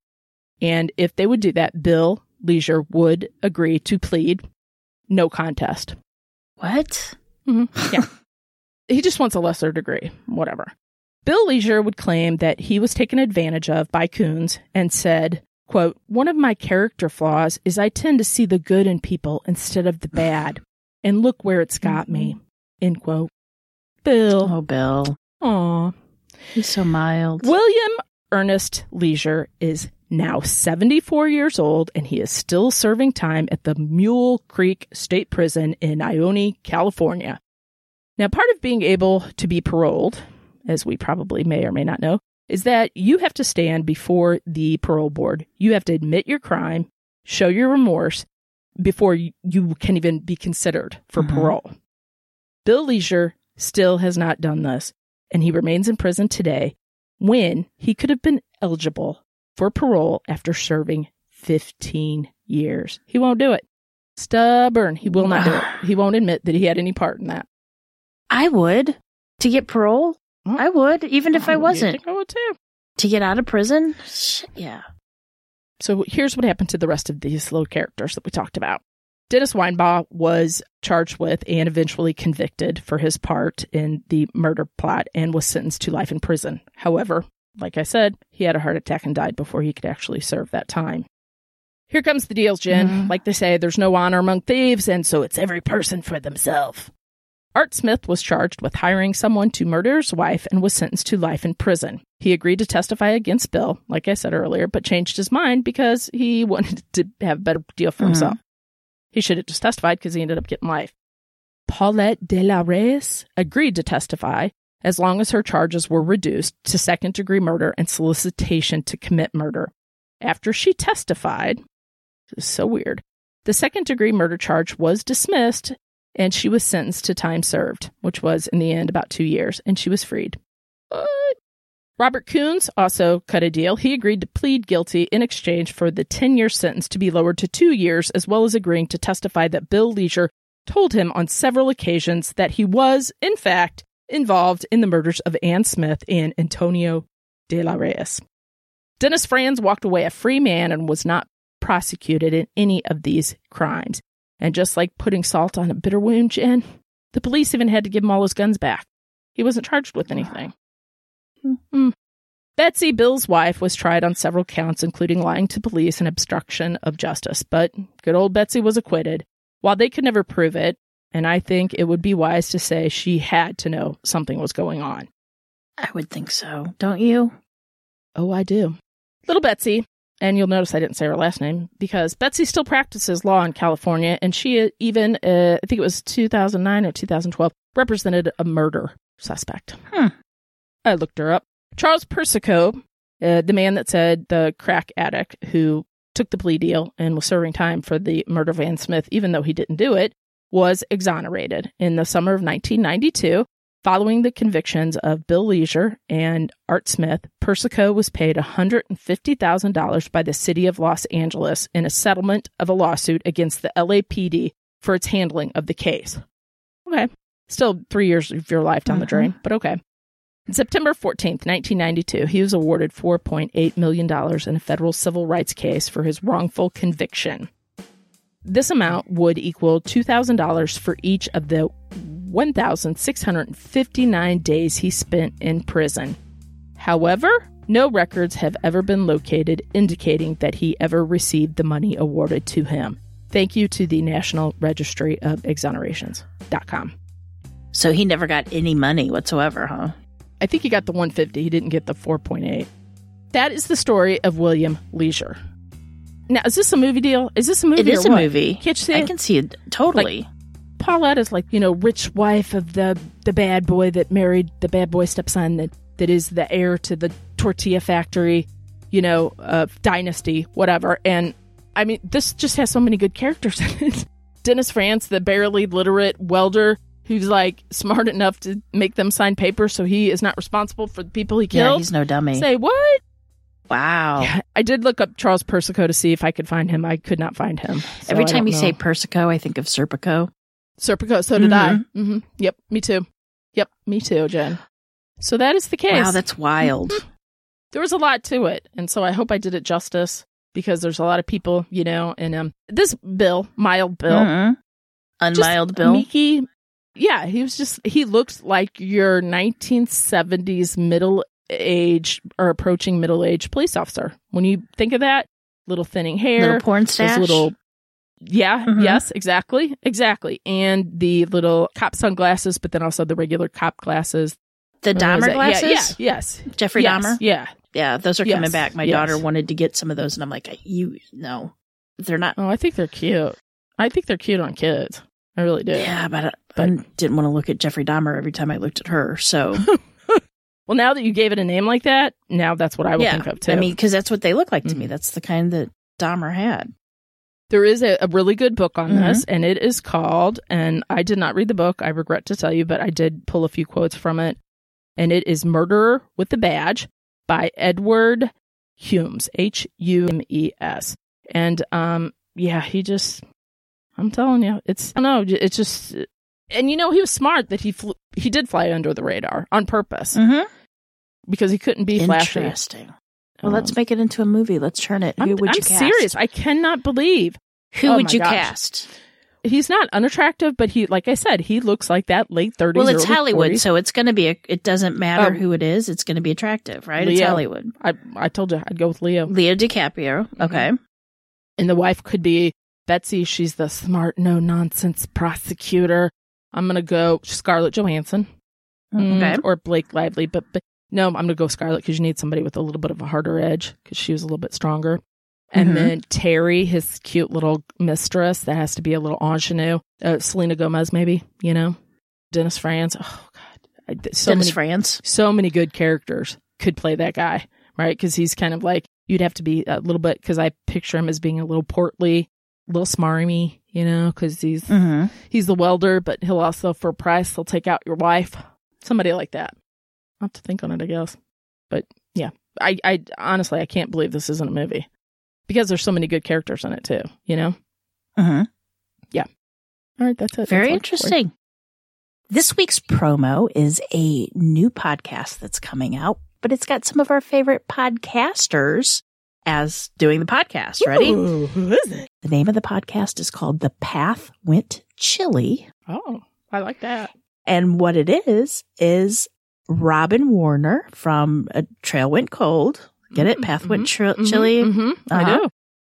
And if they would do that, Bill Leisure would agree to plead no contest. What? Mm-hmm. Yeah. He just wants a lesser degree, whatever. Bill Leisure would claim that he was taken advantage of by Kuhns and said, quote, "One of my character flaws is I tend to see the good in people instead of the bad. And look where it's got me," end quote. Bill. Oh, Bill. Aw. He's so mild. William Ernest Leisure is now seventy-four years old, and he is still serving time at the Mule Creek State Prison in Ione, California. Now, part of being able to be paroled, as we probably may or may not know, is that you have to stand before the parole board. You have to admit your crime, show your remorse, before you can even be considered for mm-hmm. parole. Bill Leisure still has not done this, and he remains in prison today when he could have been eligible for parole after serving fifteen years. He won't do it. Stubborn. He will not do it. He won't admit that he had any part in that. I would. To get parole? Huh? I would, even if I, I wasn't. I think I would too. To get out of prison? Yeah. So here's what happened to the rest of these little characters that we talked about. Dennis Winebaugh was charged with and eventually convicted for his part in the murder plot and was sentenced to life in prison. However, like I said, he had a heart attack and died before he could actually serve that time. Here comes the deal, Jen. Mm-hmm. Like they say, there's no honor among thieves, and so it's every person for themselves. Art Smith was charged with hiring someone to murder his wife and was sentenced to life in prison. He agreed to testify against Bill, like I said earlier, but changed his mind because he wanted to have a better deal for mm-hmm. himself. He should have just testified because he ended up getting life. Paulette de la Reyes agreed to testify as long as her charges were reduced to second-degree murder and solicitation to commit murder. After she testified, it was so weird, the second-degree murder charge was dismissed and she was sentenced to time served, which was, in the end, about two years, and she was freed. But Robert Kuhns also cut a deal. He agreed to plead guilty in exchange for the ten-year sentence to be lowered to two years, as well as agreeing to testify that Bill Leisure told him on several occasions that he was, in fact, involved in the murders of Ann Smith and Antonio de la Reyes. Dennis Franz walked away a free man and was not prosecuted in any of these crimes. And just like putting salt on a bitter wound, Jen, the police even had to give him all his guns back. He wasn't charged with anything. Mm-hmm. Betsy, Bill's wife, was tried on several counts, including lying to police and obstruction of justice. But good old Betsy was acquitted. While they could never prove it, and I think it would be wise to say she had to know something was going on. I would think so. Don't you? Oh, I do. Little Betsy, and you'll notice I didn't say her last name, because Betsy still practices law in California, and she even, uh, I think it was two thousand nine or two thousand twelve, represented a murder suspect. Hmm. I looked her up. Charles Persico, uh, the man that said the crack addict who took the plea deal and was serving time for the murder of Ann Smith, even though he didn't do it, was exonerated in the summer of nineteen ninety-two. Following the convictions of Bill Leisure and Art Smith, Persico was paid one hundred fifty thousand dollars by the city of Los Angeles in a settlement of a lawsuit against the L A P D for its handling of the case. Okay. Still three years of your life down mm-hmm. the drain, but okay. On September fourteenth, nineteen ninety-two, he was awarded four point eight million dollars in a federal civil rights case for his wrongful conviction. This amount would equal two thousand dollars for each of the one thousand six hundred fifty-nine days he spent in prison. However, no records have ever been located indicating that he ever received the money awarded to him. Thank you to the National Registry of Exonerations dot com. So he never got any money whatsoever, huh? I think he got the one hundred fifty. He didn't get the four point eight. That is the story of William Leisure. Now, is this a movie deal? Is this a movie? It is a what? movie. Can't you see I it? can see it totally. Like, Paulette is like, you know, rich wife of the, the bad boy that married the bad boy stepson that, that is the heir to the tortilla factory, you know, uh, dynasty, whatever. And I mean, this just has so many good characters in it. Dennis France, the barely literate welder who's like smart enough to make them sign papers so he is not responsible for the people he killed. Yeah, he's no dummy. Say what? Wow. Yeah, I did look up Charles Persico to see if I could find him. I could not find him. So Every time you know. say Persico, I think of Serpico. Serpico, so did mm-hmm. I. Mm-hmm. Yep, me too. Yep, me too, Jen. So that is the case. Wow, that's wild. Mm-hmm. There was a lot to it, and so I hope I did it justice, because there's a lot of people, you know, and um, this Bill, mild Bill. Mm-hmm. Unmild Bill. Meeky. Yeah, he was just, he looked like your nineteen seventies middle age or approaching middle age police officer. When you think of that, little thinning hair, little porn stash, little yeah mm-hmm. yes exactly exactly and the little cop sunglasses, but then also the regular cop glasses, the Dahmer glasses. Yeah, yeah yes Jeffrey yes, Dahmer yeah yeah Those are yes. coming back. My yes. daughter wanted to get some of those, and I'm like, you no they're not. Oh, I think they're cute. I think they're cute on kids. I really do. Yeah, but I, but I didn't want to look at Jeffrey Dahmer every time I looked at her, so Well, now that you gave it a name like that, now that's what I would yeah. think of, too. I mean, because that's what they look like to mm-hmm. me. That's the kind that Dahmer had. There is a, a really good book on mm-hmm. this, and it is called, and I did not read the book, I regret to tell you, but I did pull a few quotes from it, and it is Murderer with the Badge by Edward Humes, H U M E S. And, um, yeah, he just, I'm telling you, it's, I don't know, it's just... And, you know, he was smart that he flew, he did fly under the radar on purpose mm-hmm. because he couldn't be flashy. Interesting. Well, um, let's make it into a movie. Let's turn it. Who I'm, would I'm you cast? I'm serious. I cannot believe. Who oh would you gosh. cast? He's not unattractive, but he, like I said, he looks like that late thirties. Well, it's Hollywood, forties. So it's going to be, a, it doesn't matter um, who it is. It's going to be attractive, right? Leo. It's Hollywood. I, I told you I'd go with Leo. Leo DiCaprio. Okay. Mm-hmm. And the wife could be Betsy. She's the smart, no-nonsense prosecutor. I'm going to go Scarlett Johansson okay. or Blake Lively. But, but no, I'm going to go Scarlett because you need somebody with a little bit of a harder edge because she was a little bit stronger. And mm-hmm. then Terry, his cute little mistress. That has to be a little ingenue. Uh, Selena Gomez, maybe, you know. Dennis Franz. Oh, God. I, so Dennis many, Franz. So many good characters could play that guy, right? Because he's kind of like, you'd have to be a little bit, because I picture him as being a little portly, a little smarmy, you know, because he's mm-hmm. he's the welder, but he'll also, for a price, he'll take out your wife. Somebody like that. I'll have to think on it, I guess. But yeah, I, I honestly, I can't believe this isn't a movie because there's so many good characters in it, too, you know? Mm-hmm. Yeah. All right, that's it. Very that's interesting. This week's promo is a new podcast that's coming out, but it's got some of our favorite podcasters as doing the podcast. Ooh, ready? Who is it? The name of the podcast is called The Path Went Chilly. Oh, I like that. And what it is, is Robin Warner from A Trail Went Cold. Get it? Mm-hmm, Path Went tri- mm-hmm, Chilly. Mm-hmm, uh-huh. I do.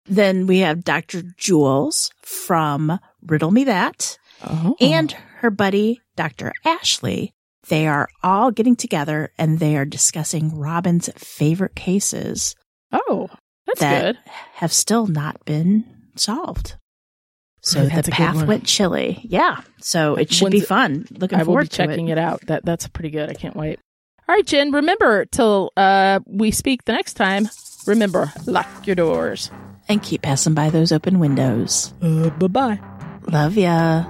Then we have Doctor Jewels from Riddle Me That. Oh. And her buddy, Doctor Ashley. They are all getting together and they are discussing Robin's favorite cases. Oh, that's that good. Have still not been solved. So oh, the path went chilly. Yeah. So it should When's be fun. Looking I forward will be to checking it. it out. That That's pretty good. I can't wait. All right, Jen, remember till uh, we speak the next time, remember, lock your doors. And keep passing by those open windows. Uh, bye-bye. Love ya.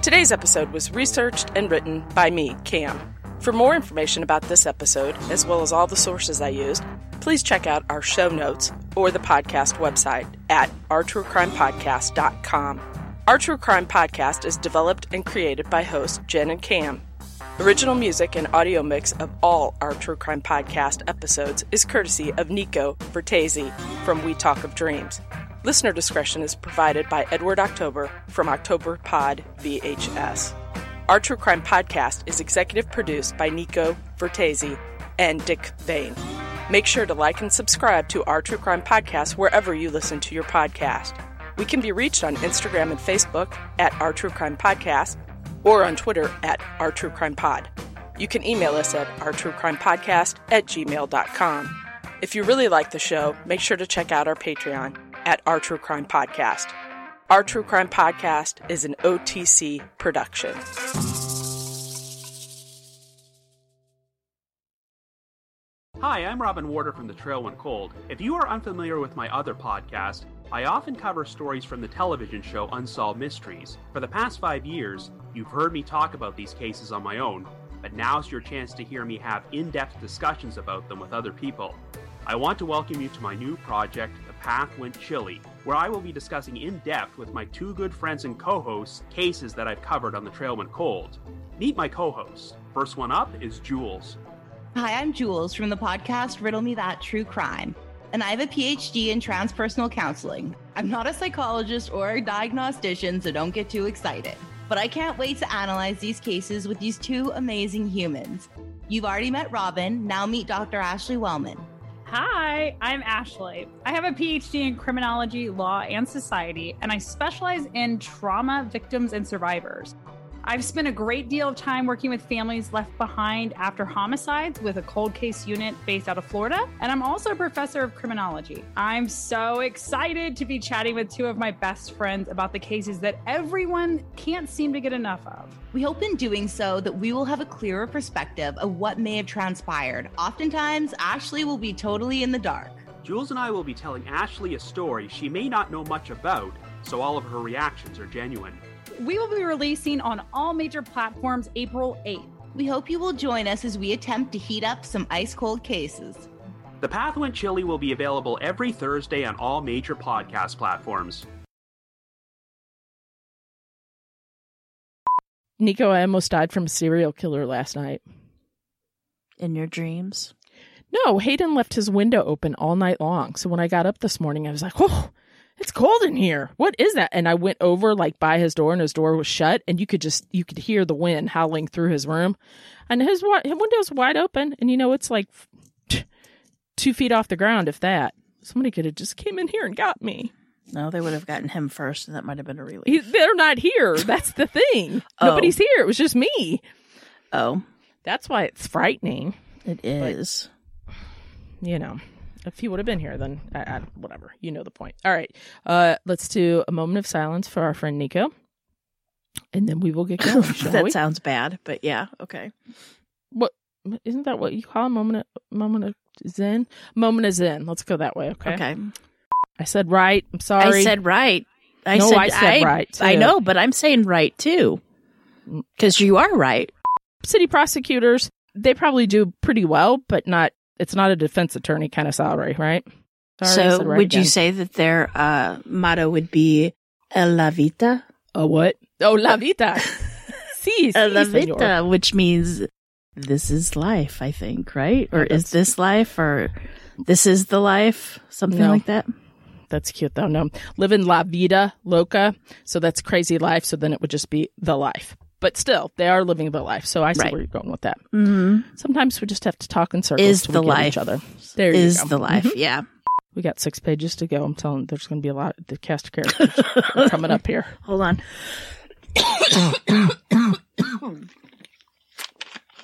Today's episode was researched and written by me, Cam. For more information about this episode, as well as all the sources I used, please check out our show notes or the podcast website at our true crime podcast dot com. Our True Crime Podcast is developed and created by hosts Jen and Cam. Original music and audio mix of all our True Crime Podcast episodes is courtesy of Nico Vertese from We Talk of Dreams. Listener discretion is provided by Edward October from October Pod V H S. Our True Crime Podcast is executive produced by Nico Vertese and Dick Vane. Make sure to like and subscribe to Our True Crime Podcast wherever you listen to your podcast. We can be reached on Instagram and Facebook at Our True Crime Podcast or on Twitter at Our True Crime Pod. You can email us at our true crime podcast at gmail dot com. If you really like the show, make sure to check out our Patreon at Our True Crime Podcast. Our True Crime Podcast is an O T C production. Hi, I'm Robin Warner from The Trail Went Cold. If you are unfamiliar with my other podcast, I often cover stories from the television show Unsolved Mysteries. For the past five years, you've heard me talk about these cases on my own, but now's your chance to hear me have in-depth discussions about them with other people. I want to welcome you to my new project, The Path Went Chilly, where I will be discussing in-depth with my two good friends and co-hosts cases that I've covered on The Trail Went Cold. Meet my co-hosts. First one up is Jewels. Hi, I'm Jewels from the podcast Riddle Me That True Crime. And I have a P H D in transpersonal counseling. I'm not a psychologist or a diagnostician, so don't get too excited. But I can't wait to analyze these cases with these two amazing humans. You've already met Robin, now meet Doctor Ashley Wellman. Hi, I'm Ashley. I have a P H D in criminology, law, and society, and I specialize in trauma victims and survivors. I've spent a great deal of time working with families left behind after homicides with a cold case unit based out of Florida. And I'm also a professor of criminology. I'm so excited to be chatting with two of my best friends about the cases that everyone can't seem to get enough of. We hope in doing so that we will have a clearer perspective of what may have transpired. Oftentimes, Ashley will be totally in the dark. Jules and I will be telling Ashley a story she may not know much about, so all of her reactions are genuine. We will be releasing on all major platforms April eighth. We hope you will join us as we attempt to heat up some ice-cold cases. The Path Went Chilly will be available every Thursday on all major podcast platforms. Nico, I almost died from a serial killer last night. In your dreams? No, Hayden left his window open all night long. So when I got up this morning, I was like, oh, it's cold in here. What is that? And I went over like by his door and his door was shut and you could just, you could hear the wind howling through his room and his, wa- his window's wide open. And you know, it's like two feet off the ground. If that, somebody could have just came in here and got me. No, they would have gotten him first and that might have been a relief. He, they're not here. That's the thing. Oh. Nobody's here. It was just me. Oh. That's why it's frightening. It is. But, you know. If he would have been here, then I, I, whatever. You know the point. All right. Uh, let's do a moment of silence for our friend Nico. And then we will get going, shall That we? Sounds bad, but yeah. Okay. What? Isn't that what you call a moment of, moment of zen? Moment of zen. Let's go that way, okay? Okay. I said right. I'm sorry. I said right. I no, said, I said I, right, too. I know, but I'm saying right, too. Because you are right. City prosecutors, they probably do pretty well, but not. It's not a defense attorney kind of salary, right? Sorry, so right would again. You say that their uh, motto would be La Vita? A what? Oh, La Vita. Si, si, La Vita, senor. Which means... This is life, I think, right? Or that's, is this life? Or this is the life? Something no, like that? That's cute, though. No. Live in La Vida Loca. So that's crazy life. So then it would just be the life. But still, they are living the life. So I see right. where you're going with that. Mm-hmm. Sometimes we just have to talk in circles is till the we life. Get each other. There is you go. The life, mm-hmm. yeah. We got six pages to go. I'm telling you, there's going to be a lot of the cast of characters coming up here. Hold on.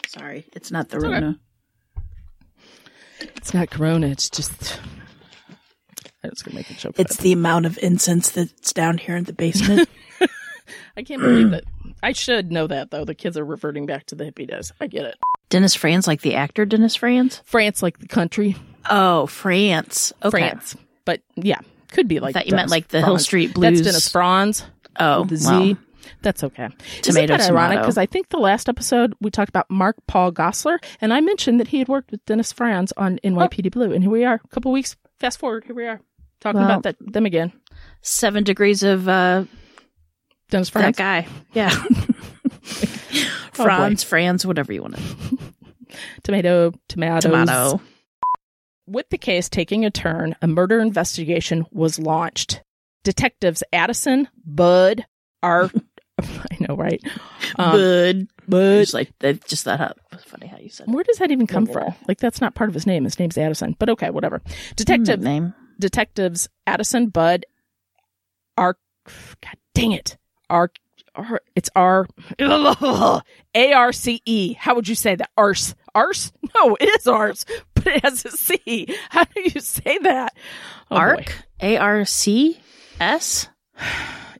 Sorry, it's not the it's Rona. Okay. It's not Corona. It's just. It's gonna make a joke. It's the amount of incense that's down here in the basement. I can't believe that. I should know that though. The kids are reverting back to the hippie days. I get it. Dennis France, like the actor Dennis France. France, like the country. Oh, France. Okay. France, but yeah, could be like. I thought you Dennis meant like the Franz. Hill Street Blues. That's Dennis Franz. Oh, the Z. Wow. That's okay. Isn't that ironic? Because I think the last episode we talked about Mark Paul Gosselaar, and I mentioned that he had worked with Dennis Franz on N Y P D oh. Blue, and here we are. A couple weeks, fast forward, here we are talking well, about that them again. Seven degrees of uh, Dennis Franz. That guy, yeah. Franz, oh Franz, whatever you want to. Tomato, tomatoes. Tomato. With the case taking a turn, a murder investigation was launched. Detectives Addison, Bud, Art. I know, right? Um, Bud, Bud, just like that. Just that. Up. Funny how you said. Where does that even come yeah. from? Like that's not part of his name. His name's Addison. But okay, whatever. Detective mm, name. Detectives Addison, Bud, Arc. God dang it, Arc. Ar, it's R. A R C E. How would you say that? Arse. Arse? No, it is arse, but it has a C. How do you say that? Oh, Arc. A R C S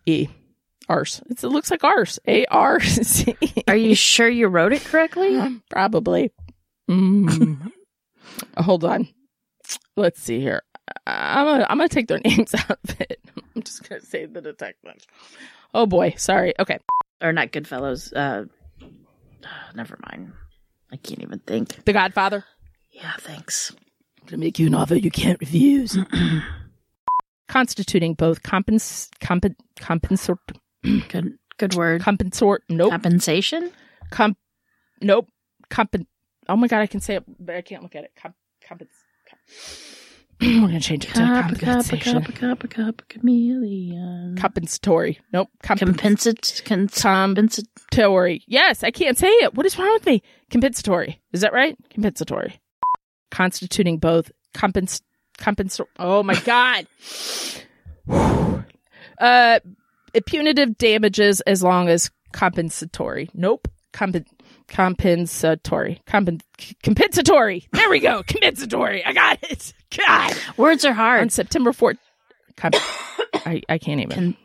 E. Arse. It's, it looks like arse. A R C. Are you sure you wrote it correctly? Uh, probably. Mm. Hold on. Let's see here. I'm gonna, I'm gonna take their names out of it. I'm just gonna say the detective. Oh boy. Sorry. Okay. Or not Goodfellas. Uh, never mind. I can't even think. The Godfather. Yeah. Thanks. I'm gonna make you an offer you can't refuse. Constituting both compens compen compensor. Good, good word. Compensor. Nope. Compensation. Comp. Nope. Compen. Oh my god, I can say it, but I can't look at it. Comp. Compens. Comp- We're gonna change it to Cop- compensation. Cop- Cop- Cop- Cop- chameleon. Compensatory. Nope. Compensatory. Compensatory. Compensatory. Yes, I can't say it. What is wrong with me? Compensatory. Is that right? Compensatory. Constituting both compens. Compensor. Oh my god. uh. Punitive damages as long as compensatory. Nope. Compen- compensatory. Compen- compensatory. There we go. Compensatory. I got it. God. Words are hard. On September fourth. Comp- I, I can't even.